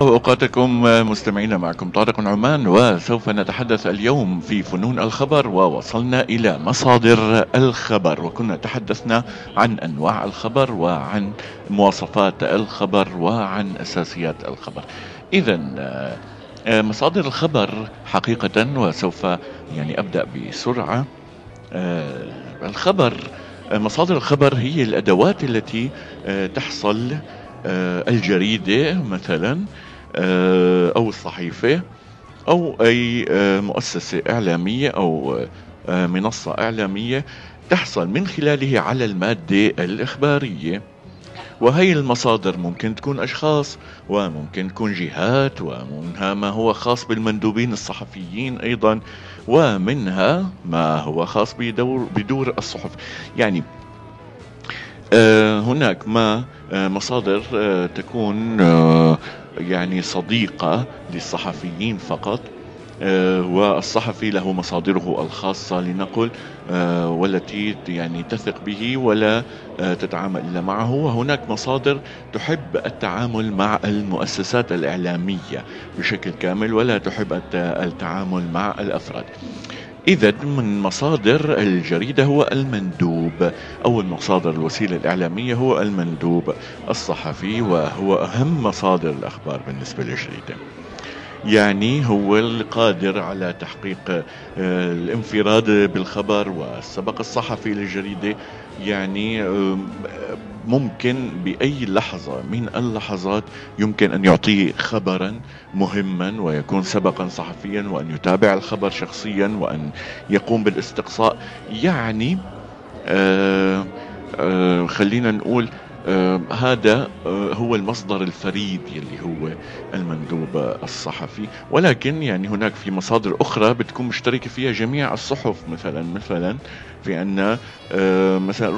أوقاتكم مستمعين، معكم طارق عمان، وسوف نتحدث اليوم في فنون الخبر. ووصلنا إلى مصادر الخبر، وكنا تحدثنا عن أنواع الخبر وعن مواصفات الخبر وعن أساسيات الخبر. إذن مصادر الخبر حقيقة، وسوف أبدأ بسرعة. الخبر، مصادر الخبر هي الأدوات التي تحصل الجريدة مثلا أو الصحيفة أو أي مؤسسة إعلامية أو منصة إعلامية تحصل من خلاله على المادة الإخبارية. وهي المصادر ممكن تكون أشخاص، وممكن تكون جهات، ومنها ما هو خاص بالمندوبين الصحفيين أيضا، ومنها ما هو خاص بدور الصحف. هناك ما مصادر تكون صديقة للصحفيين فقط، والصحفي له مصادره الخاصة لنقل، والتي تثق به ولا تتعامل إلا معه. وهناك مصادر تحب التعامل مع المؤسسات الإعلامية بشكل كامل ولا تحب التعامل مع الأفراد. إذا من مصادر الجريدة هو المندوب، أو المصادر الوسيلة الإعلامية هو المندوب الصحفي، وهو أهم مصادر الأخبار بالنسبة للجريدة. هو القادر على تحقيق الانفراد بالخبر والسبق الصحفي للجريدة. ممكن بأي لحظة من اللحظات يمكن أن يعطي خبرا مهما ويكون سبقا صحفيا، وأن يتابع الخبر شخصيا، وأن يقوم بالاستقصاء. خلينا نقول هذا هو المصدر الفريد اللي هو المندوب الصحفي. ولكن هناك في مصادر أخرى بتكون مشتركة فيها جميع الصحف، مثلا في أن مثلا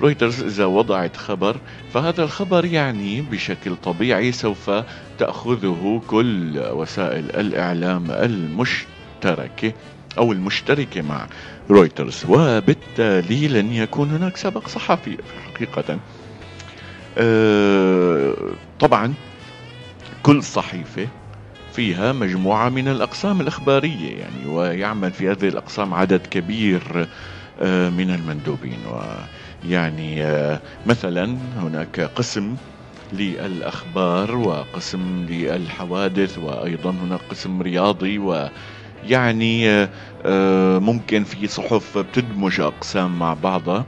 رويترز إذا وضعت خبر، فهذا الخبر بشكل طبيعي سوف تأخذه كل وسائل الإعلام المشتركة أو المشتركة مع رويترز، وبالتالي لن يكون هناك سبق صحفي حقيقة. طبعا كل صحيفة فيها مجموعة من الأقسام الإخبارية، ويعمل في هذه الأقسام عدد كبير من المندوبين. مثلا هناك قسم للأخبار، وقسم للحوادث، وأيضا هناك قسم رياضي، ممكن في صحف بتدمج أقسام مع بعضها.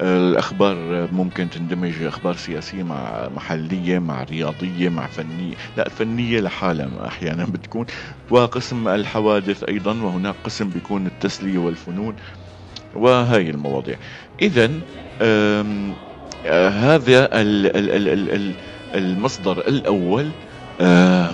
الأخبار ممكن تندمج أخبار سياسية مع محلية، مع رياضية، مع فنية، فنية لحالها أحيانا بتكون. وقسم الحوادث أيضا، وهناك قسم بيكون التسلية والفنون وهاي المواضيع. إذن هذا المصدر الأول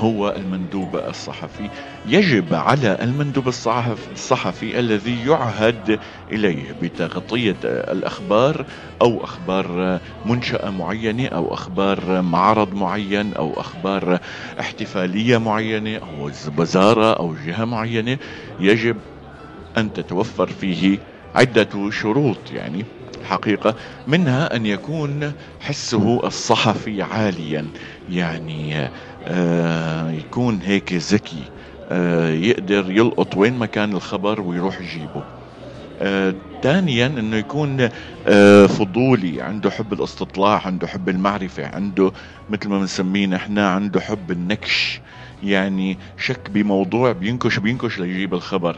هو المندوب الصحفي. يجب على المندوب الصحفي الذي يعهد إليه بتغطية الأخبار، أو أخبار منشأة معينة، أو أخبار معرض معين، أو أخبار احتفالية معينة، أو وزارة أو جهة معينة، يجب أن تتوفر فيه عدة شروط حقيقة. منها أن يكون حسه الصحفي عاليا، يكون هيك ذكي، يقدر يلقط وين مكان الخبر ويروح يجيبه. ثانيا أنه يكون فضولي، عنده حب الاستطلاع، عنده حب المعرفة، عنده مثل ما بنسميه احنا عنده حب النكش، شك بموضوع بينكش ليجيب الخبر،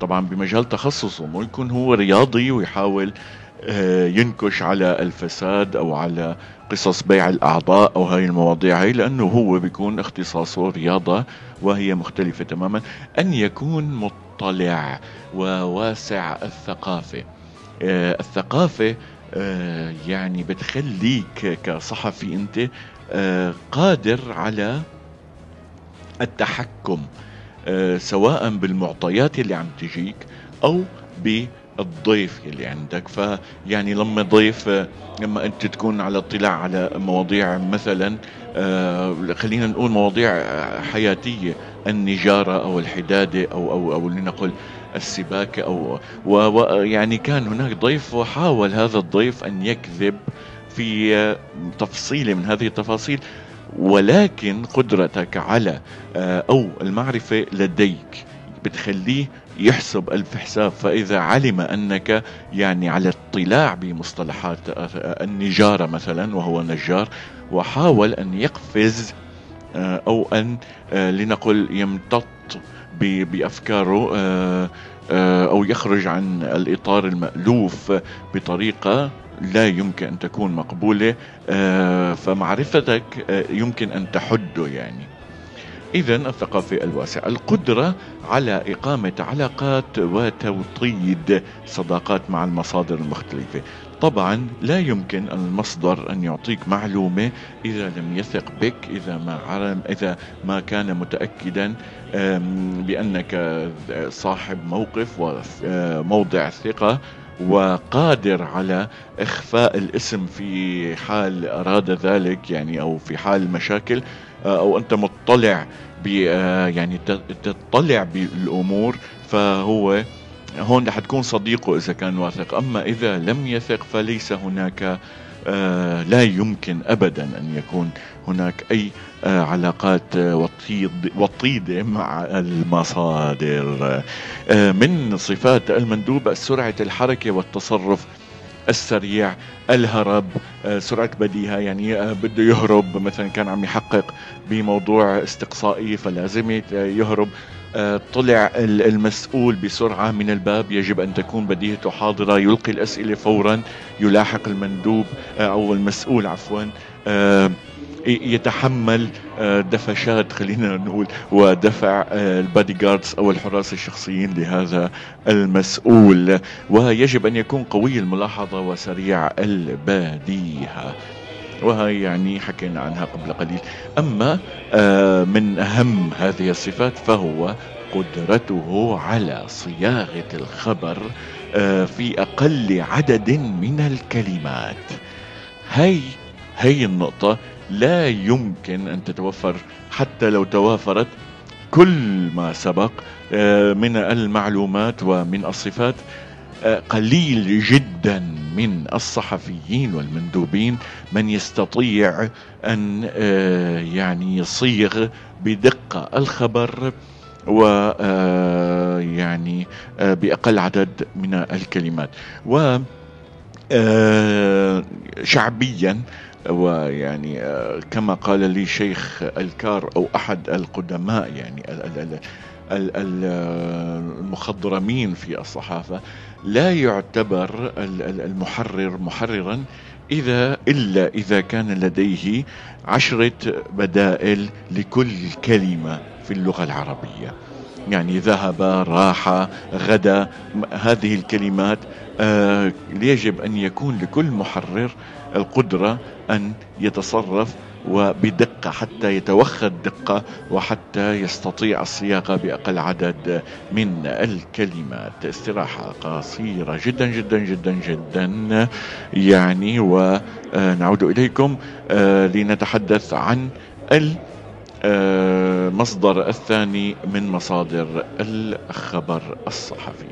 طبعا بمجال تخصصه. ممكن هو رياضي ويحاول ينكش على الفساد أو على قصص بيع الأعضاء أو هاي المواضيع هاي، لأنه هو بيكون اختصاصه رياضة وهي مختلفة تماما. أن يكون مطلع وواسع الثقافة. الثقافة بتخليك كصحفي أنت قادر على التحكم سواء بالمعطيات اللي عم تجيك أو الضيف اللي عندك. لما أنت تكون على اطلاع على مواضيع، مثلا خلينا نقول مواضيع حياتية، النجارة أو الحدادة أو لنقل السباكة، كان هناك ضيف وحاول هذا الضيف أن يكذب في تفصيل من هذه التفاصيل، ولكن قدرتك على أو المعرفة لديك بتخليه يحسب ألف حساب. فإذا علم أنك يعني على اطلاع بمصطلحات النجارة مثلا وهو نجار، وحاول أن يقفز أو أن لنقل يمتط بأفكاره أو يخرج عن الإطار المألوف بطريقة لا يمكن أن تكون مقبولة، فمعرفتك يمكن أن تحده. يعني إذن الثقافة الواسعة، القدرة على إقامة علاقات وتوطيد صداقات مع المصادر المختلفة. طبعا لا يمكن المصدر أن يعطيك معلومة إذا لم يثق بك، إذا ما كان متأكدا بأنك صاحب موقف وموضع ثقة وقادر على إخفاء الاسم في حال أراد ذلك، يعني أو في حال مشاكل، أو أنت مطلع يعني تطلع بالأمور، فهو هون رح تكون صديقه إذا كان واثق. أما إذا لم يثق فليس هناك، لا يمكن أبدا أن يكون هناك أي علاقات وطيدة مع المصادر. من صفات المندوب سرعة الحركة والتصرف السريع، الهرب، سرعة بديهة، يعني بده يهرب مثلا، كان عم يحقق بموضوع استقصائي فلازم يهرب، طلع المسؤول بسرعة من الباب، يجب أن تكون بديهته حاضرة، يلقي الأسئلة فورا، يلاحق المندوب أو المسؤول عفوا، يتحمل دفشات خلينا نقول، ودفع البادي جاردز أو الحراس الشخصيين لهذا المسؤول. ويجب أن يكون قوي الملاحظة وسريع البديهة، وهي يعني حكينا عنها قبل قليل. أما من أهم هذه الصفات فهو قدرته على صياغة الخبر في أقل عدد من الكلمات. هي النقطة لا يمكن أن تتوفر، حتى لو توافرت كل ما سبق من المعلومات ومن الصفات. قليل جدا من الصحفيين والمندوبين من يستطيع أن يعني يصيغ بدقة الخبر ويعني بأقل عدد من الكلمات. وشعبيا، ويعني كما قال لي شيخ الكار أو أحد القدماء يعني المخضرمين في الصحافة، لا يعتبر المحرر محررا إلا إذا كان لديه 10 بدائل لكل كلمة في اللغة العربية. يعني ذهب، راح، غدا، هذه الكلمات يجب أن يكون لكل محرر القدرة أن يتصرف وبدقة، حتى يتوخى دقة، وحتى يستطيع الصياغة بأقل عدد من الكلمات. استراحة قصيرة جدا جدا جدا جدا يعني، ونعود إليكم لنتحدث عن المصدر الثاني من مصادر الخبر الصحفي.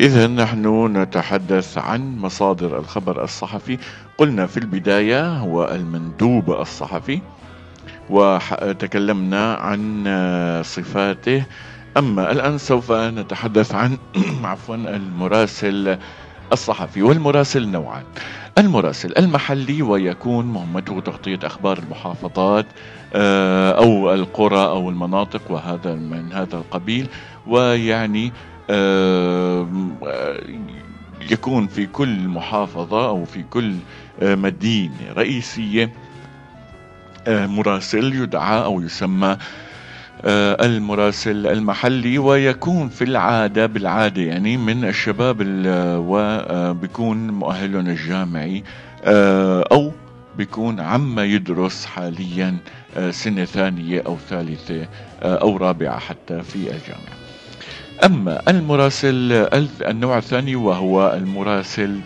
إذن نحن نتحدث عن مصادر الخبر الصحفي. قلنا في البداية هو المندوب الصحفي، وتكلمنا عن صفاته. أما الآن سوف نتحدث عن المراسل الصحفي. والمراسل نوعان: المراسل المحلي، ويكون مهمته تغطية أخبار المحافظات أو القرى أو المناطق وهذا من هذا القبيل، ويعني يكون في كل محافظة أو في كل مدينة رئيسية مراسل يدعى أو يسمى المراسل المحلي، ويكون في العادة يعني من الشباب، وبيكون مؤهلهم الجامعي أو بيكون عم يدرس حاليا سنة ثانية أو ثالثة أو رابعة حتى في الجامعة. أما المراسل النوع الثاني وهو المراسل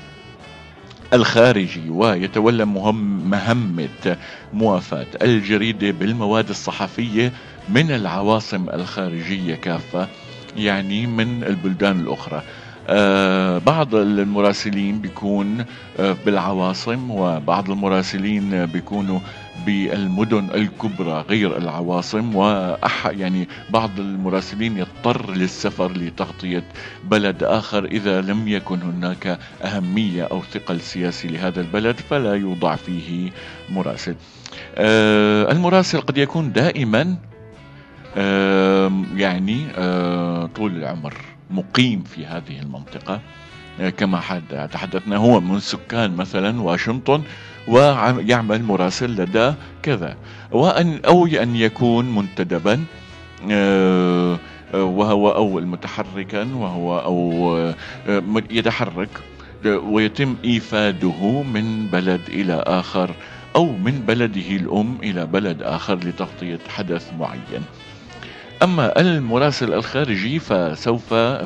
الخارجي، ويتولى مهمة موافاة الجريدة بالمواد الصحفية من العواصم الخارجية كافة، يعني من البلدان الأخرى. بعض المراسلين بيكون بالعواصم، وبعض المراسلين بيكونوا بالمدن الكبرى غير العواصم، يعني بعض المراسلين يضطر للسفر لتغطية بلد آخر إذا لم يكن هناك أهمية أو ثقل سياسي لهذا البلد فلا يوضع فيه مراسل. المراسل قد يكون دائما يعني طول العمر مقيم في هذه المنطقة، كما تحدثنا هو من سكان مثلا واشنطن ويعمل مراسل لدى كذا، أو أن يكون منتدبا وهو أو متحركا وهو أو يتحرك ويتم إيفاده من بلد إلى آخر أو من بلده الأم إلى بلد آخر لتغطية حدث معين. أما المراسل الخارجي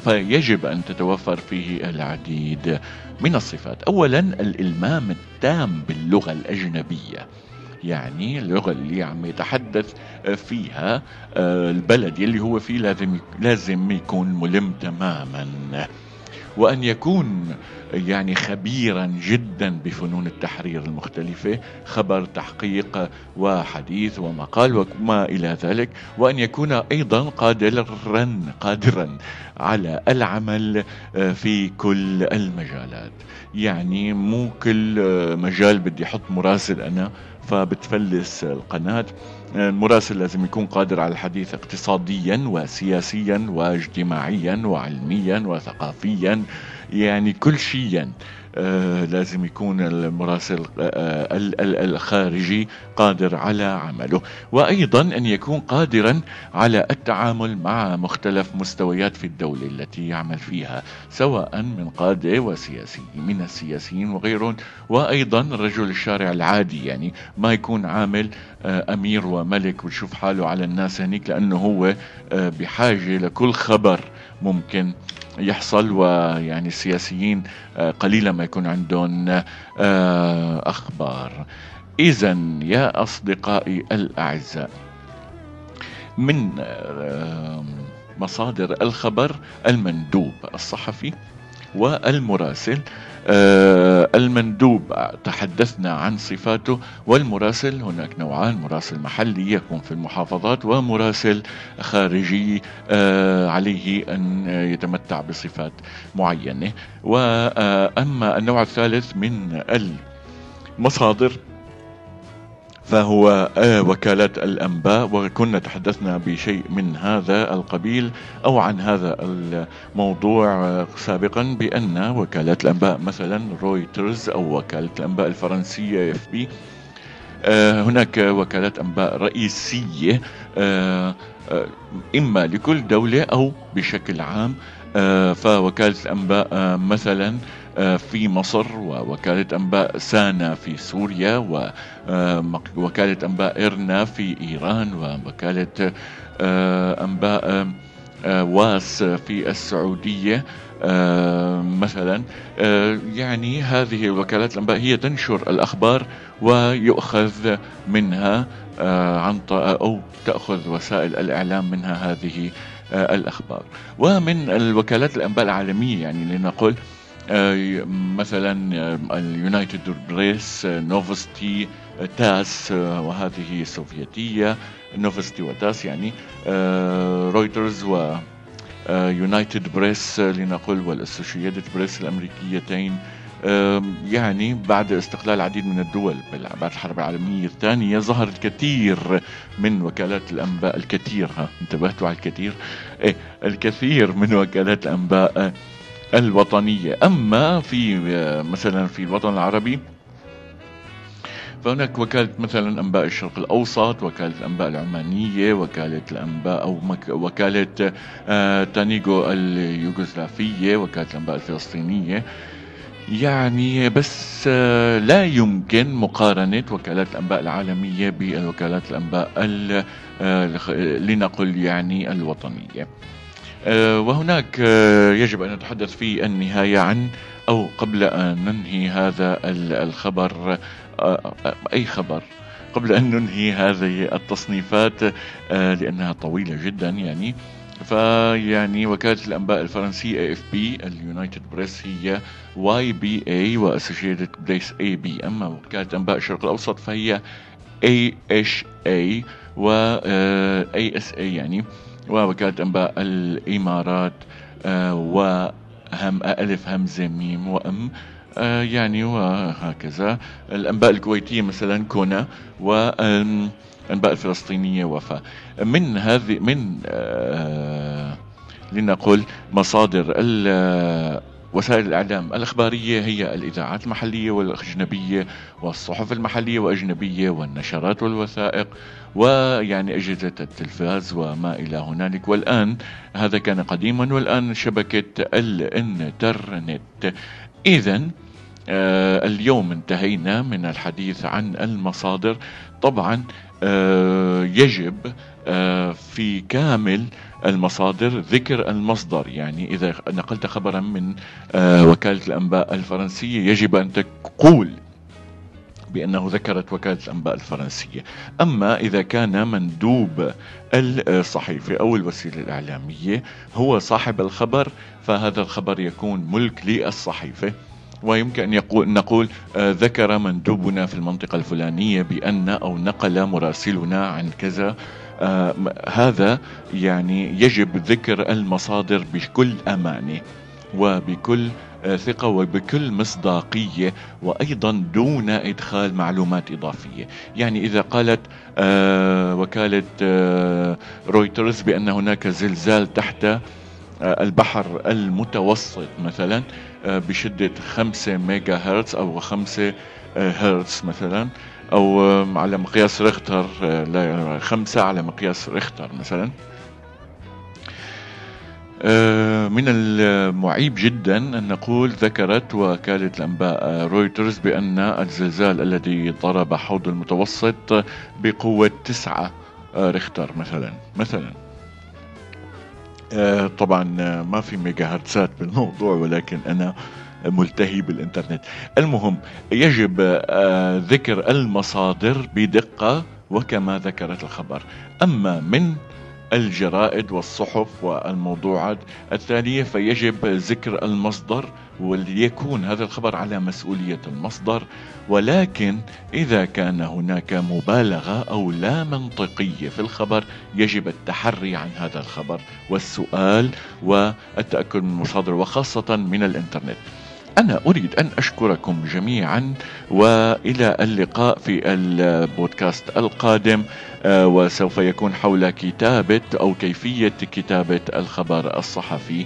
فيجب أن تتوفر فيه العديد من الصفات. أولا الإلمام التام باللغة الأجنبية، يعني اللغة اللي عم يتحدث فيها البلد اللي هو فيه لازم يكون ملم تماما، وأن يكون يعني خبيرا جدا بفنون التحرير المختلفة، خبر تحقيق وحديث ومقال وما إلى ذلك، وأن يكون أيضا قادرا على العمل في كل المجالات. يعني مو كل مجال بدي أحط مراسل أنا فبتفلس القناة. المراسل لازم يكون قادر على الحديث اقتصاديا وسياسيا واجتماعيا وعلميا وثقافيا، يعني كل شيء لازم يكون المراسل الخارجي قادر على عمله. وأيضا أن يكون قادرا على التعامل مع مختلف مستويات في الدولة التي يعمل فيها، سواء من قادة من السياسيين وغيرهم، وأيضا رجل الشارع العادي، يعني ما يكون عامل أمير وملك ويشوف حاله على الناس هنيك، لأنه هو بحاجة لكل خبر ممكن يحصل. ويعني السياسيين قليلا ما يكون عندهم أخبار. إذن يا أصدقائي الأعزاء، من مصادر الخبر المندوب الصحفي والمراسل. المندوب تحدثنا عن صفاته، والمراسل هناك نوعان: مراسل محلي يكون في المحافظات، ومراسل خارجي عليه أن يتمتع بصفات معينة. وأما النوع الثالث من المصادر فهو وكالات الأنباء، وكنا تحدثنا بشيء من هذا القبيل أو عن هذا الموضوع سابقا، بأن وكالات الأنباء مثلا رويترز أو وكالة الأنباء الفرنسية AFP، هناك وكالات أنباء رئيسية إما لكل دولة أو بشكل عام. فوكالة الأنباء مثلا في مصر، ووكالة أنباء سانا في سوريا، ووكالة أنباء ايرنا في إيران، ووكالة أنباء واس في السعودية مثلا. يعني هذه وكالات الأنباء هي تنشر الأخبار ويؤخذ منها أو تأخذ وسائل الإعلام منها هذه الأخبار. ومن الوكالات الأنباء العالمية، يعني لنقول مثلا اليونايتد بريس، نوفستي، تاس، وهذه السوفيتية، نوفستي وتاس، يعني رويترز و يونايتد بريس لنقول، والأسوشيتد بريس الأمريكيتين. يعني بعد استقلال العديد من الدول بعد الحرب العالمية الثانية ظهر الكثير من وكالات الأنباء، الكثير، انتبهتوا على الكثير، الكثير من وكالات الأنباء الوطنية. أما في مثلا في الوطن العربي فهناك وكالة مثلا أنباء الشرق الأوسط، وكالة الأنباء العمانية، وكالة الأنباء أو وكالة تانيغو اليوغوسلافية، وكالة الأنباء الفلسطينية. يعني بس لا يمكن مقارنة وكالات الأنباء العالمية بالوكالات الأنباء لنقل يعني الوطنية. وهناك يجب أن نتحدث في النهاية عن أو قبل أن ننهي هذا الخبر أي خبر قبل أن ننهي هذه التصنيفات لأنها طويلة جدا يعني. فيعني وكالة الأنباء الفرنسية AFP، اليونايتد بريس هي YBA، وأسوشيتد بريس AB. أما وكالة أنباء الشرق الأوسط فهي AHA و ASA يعني، ووكالة أنباء الإمارات وهم ألف همزة ميم وأم يعني، وهكذا. الأنباء الكويتية مثلا كونا، و الأنباء الفلسطينية وفا. من هذه من لنقل مصادر وسائل الإعلام الإخبارية هي الإذاعات المحلية والأجنبية والصحف المحلية وأجنبية والنشرات والوثائق ويعني أجهزة التلفاز وما إلى هنالك. والآن هذا كان قديما، والآن شبكة الإنترنت. إذن اليوم انتهينا من الحديث عن المصادر. طبعا يجب في كامل المصادر ذكر المصدر، يعني إذا نقلت خبرا من وكالة الأنباء الفرنسية يجب أن تقول بأنه ذكرت وكالة الأنباء الفرنسية. أما إذا كان مندوب الصحيفة أو الوسيلة الإعلامية هو صاحب الخبر، فهذا الخبر يكون ملك للصحيفة، ويمكن أن نقول ذكر مندوبنا في المنطقة الفلانية بأن، أو نقل مراسلنا عن كذا. هذا يعني يجب ذكر المصادر بكل أمانة وبكل ثقة وبكل مصداقية، وأيضا دون إدخال معلومات إضافية. يعني إذا قالت وكالة رويترز بأن هناك زلزال تحت البحر المتوسط مثلا بشدة 5 ميجا هرتز أو 5 هرتز مثلا، أو على مقياس ريختر 5 على مقياس ريختر مثلا، من المعيب جدا أن نقول ذكرت وكالة الأنباء رويترز بأن الزلزال الذي ضرب حوض المتوسط بقوة 9 ريختر مثلا. طبعا ما في ميجا هرتزات بالموضوع، ولكن أنا ملتهي بالإنترنت. المهم يجب ذكر المصادر بدقة وكما ذكرت الخبر. أما من الجرائد والصحف والموضوعات التالية فيجب ذكر المصدر، وليكون هذا الخبر على مسؤولية المصدر. ولكن إذا كان هناك مبالغة أو لا منطقية في الخبر يجب التحري عن هذا الخبر والسؤال والتأكد من المصادر، وخاصة من الإنترنت. أنا أريد أن أشكركم جميعا، وإلى اللقاء في البودكاست القادم، وسوف يكون حول كتابة أو كيفية كتابة الخبر الصحفي.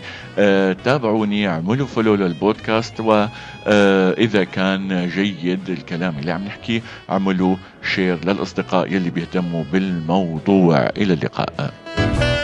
تابعوني، اعملوا فولو للبودكاست، وإذا كان جيد الكلام اللي عم نحكي اعملوا شير للأصدقاء يلي بيهتموا بالموضوع. إلى اللقاء.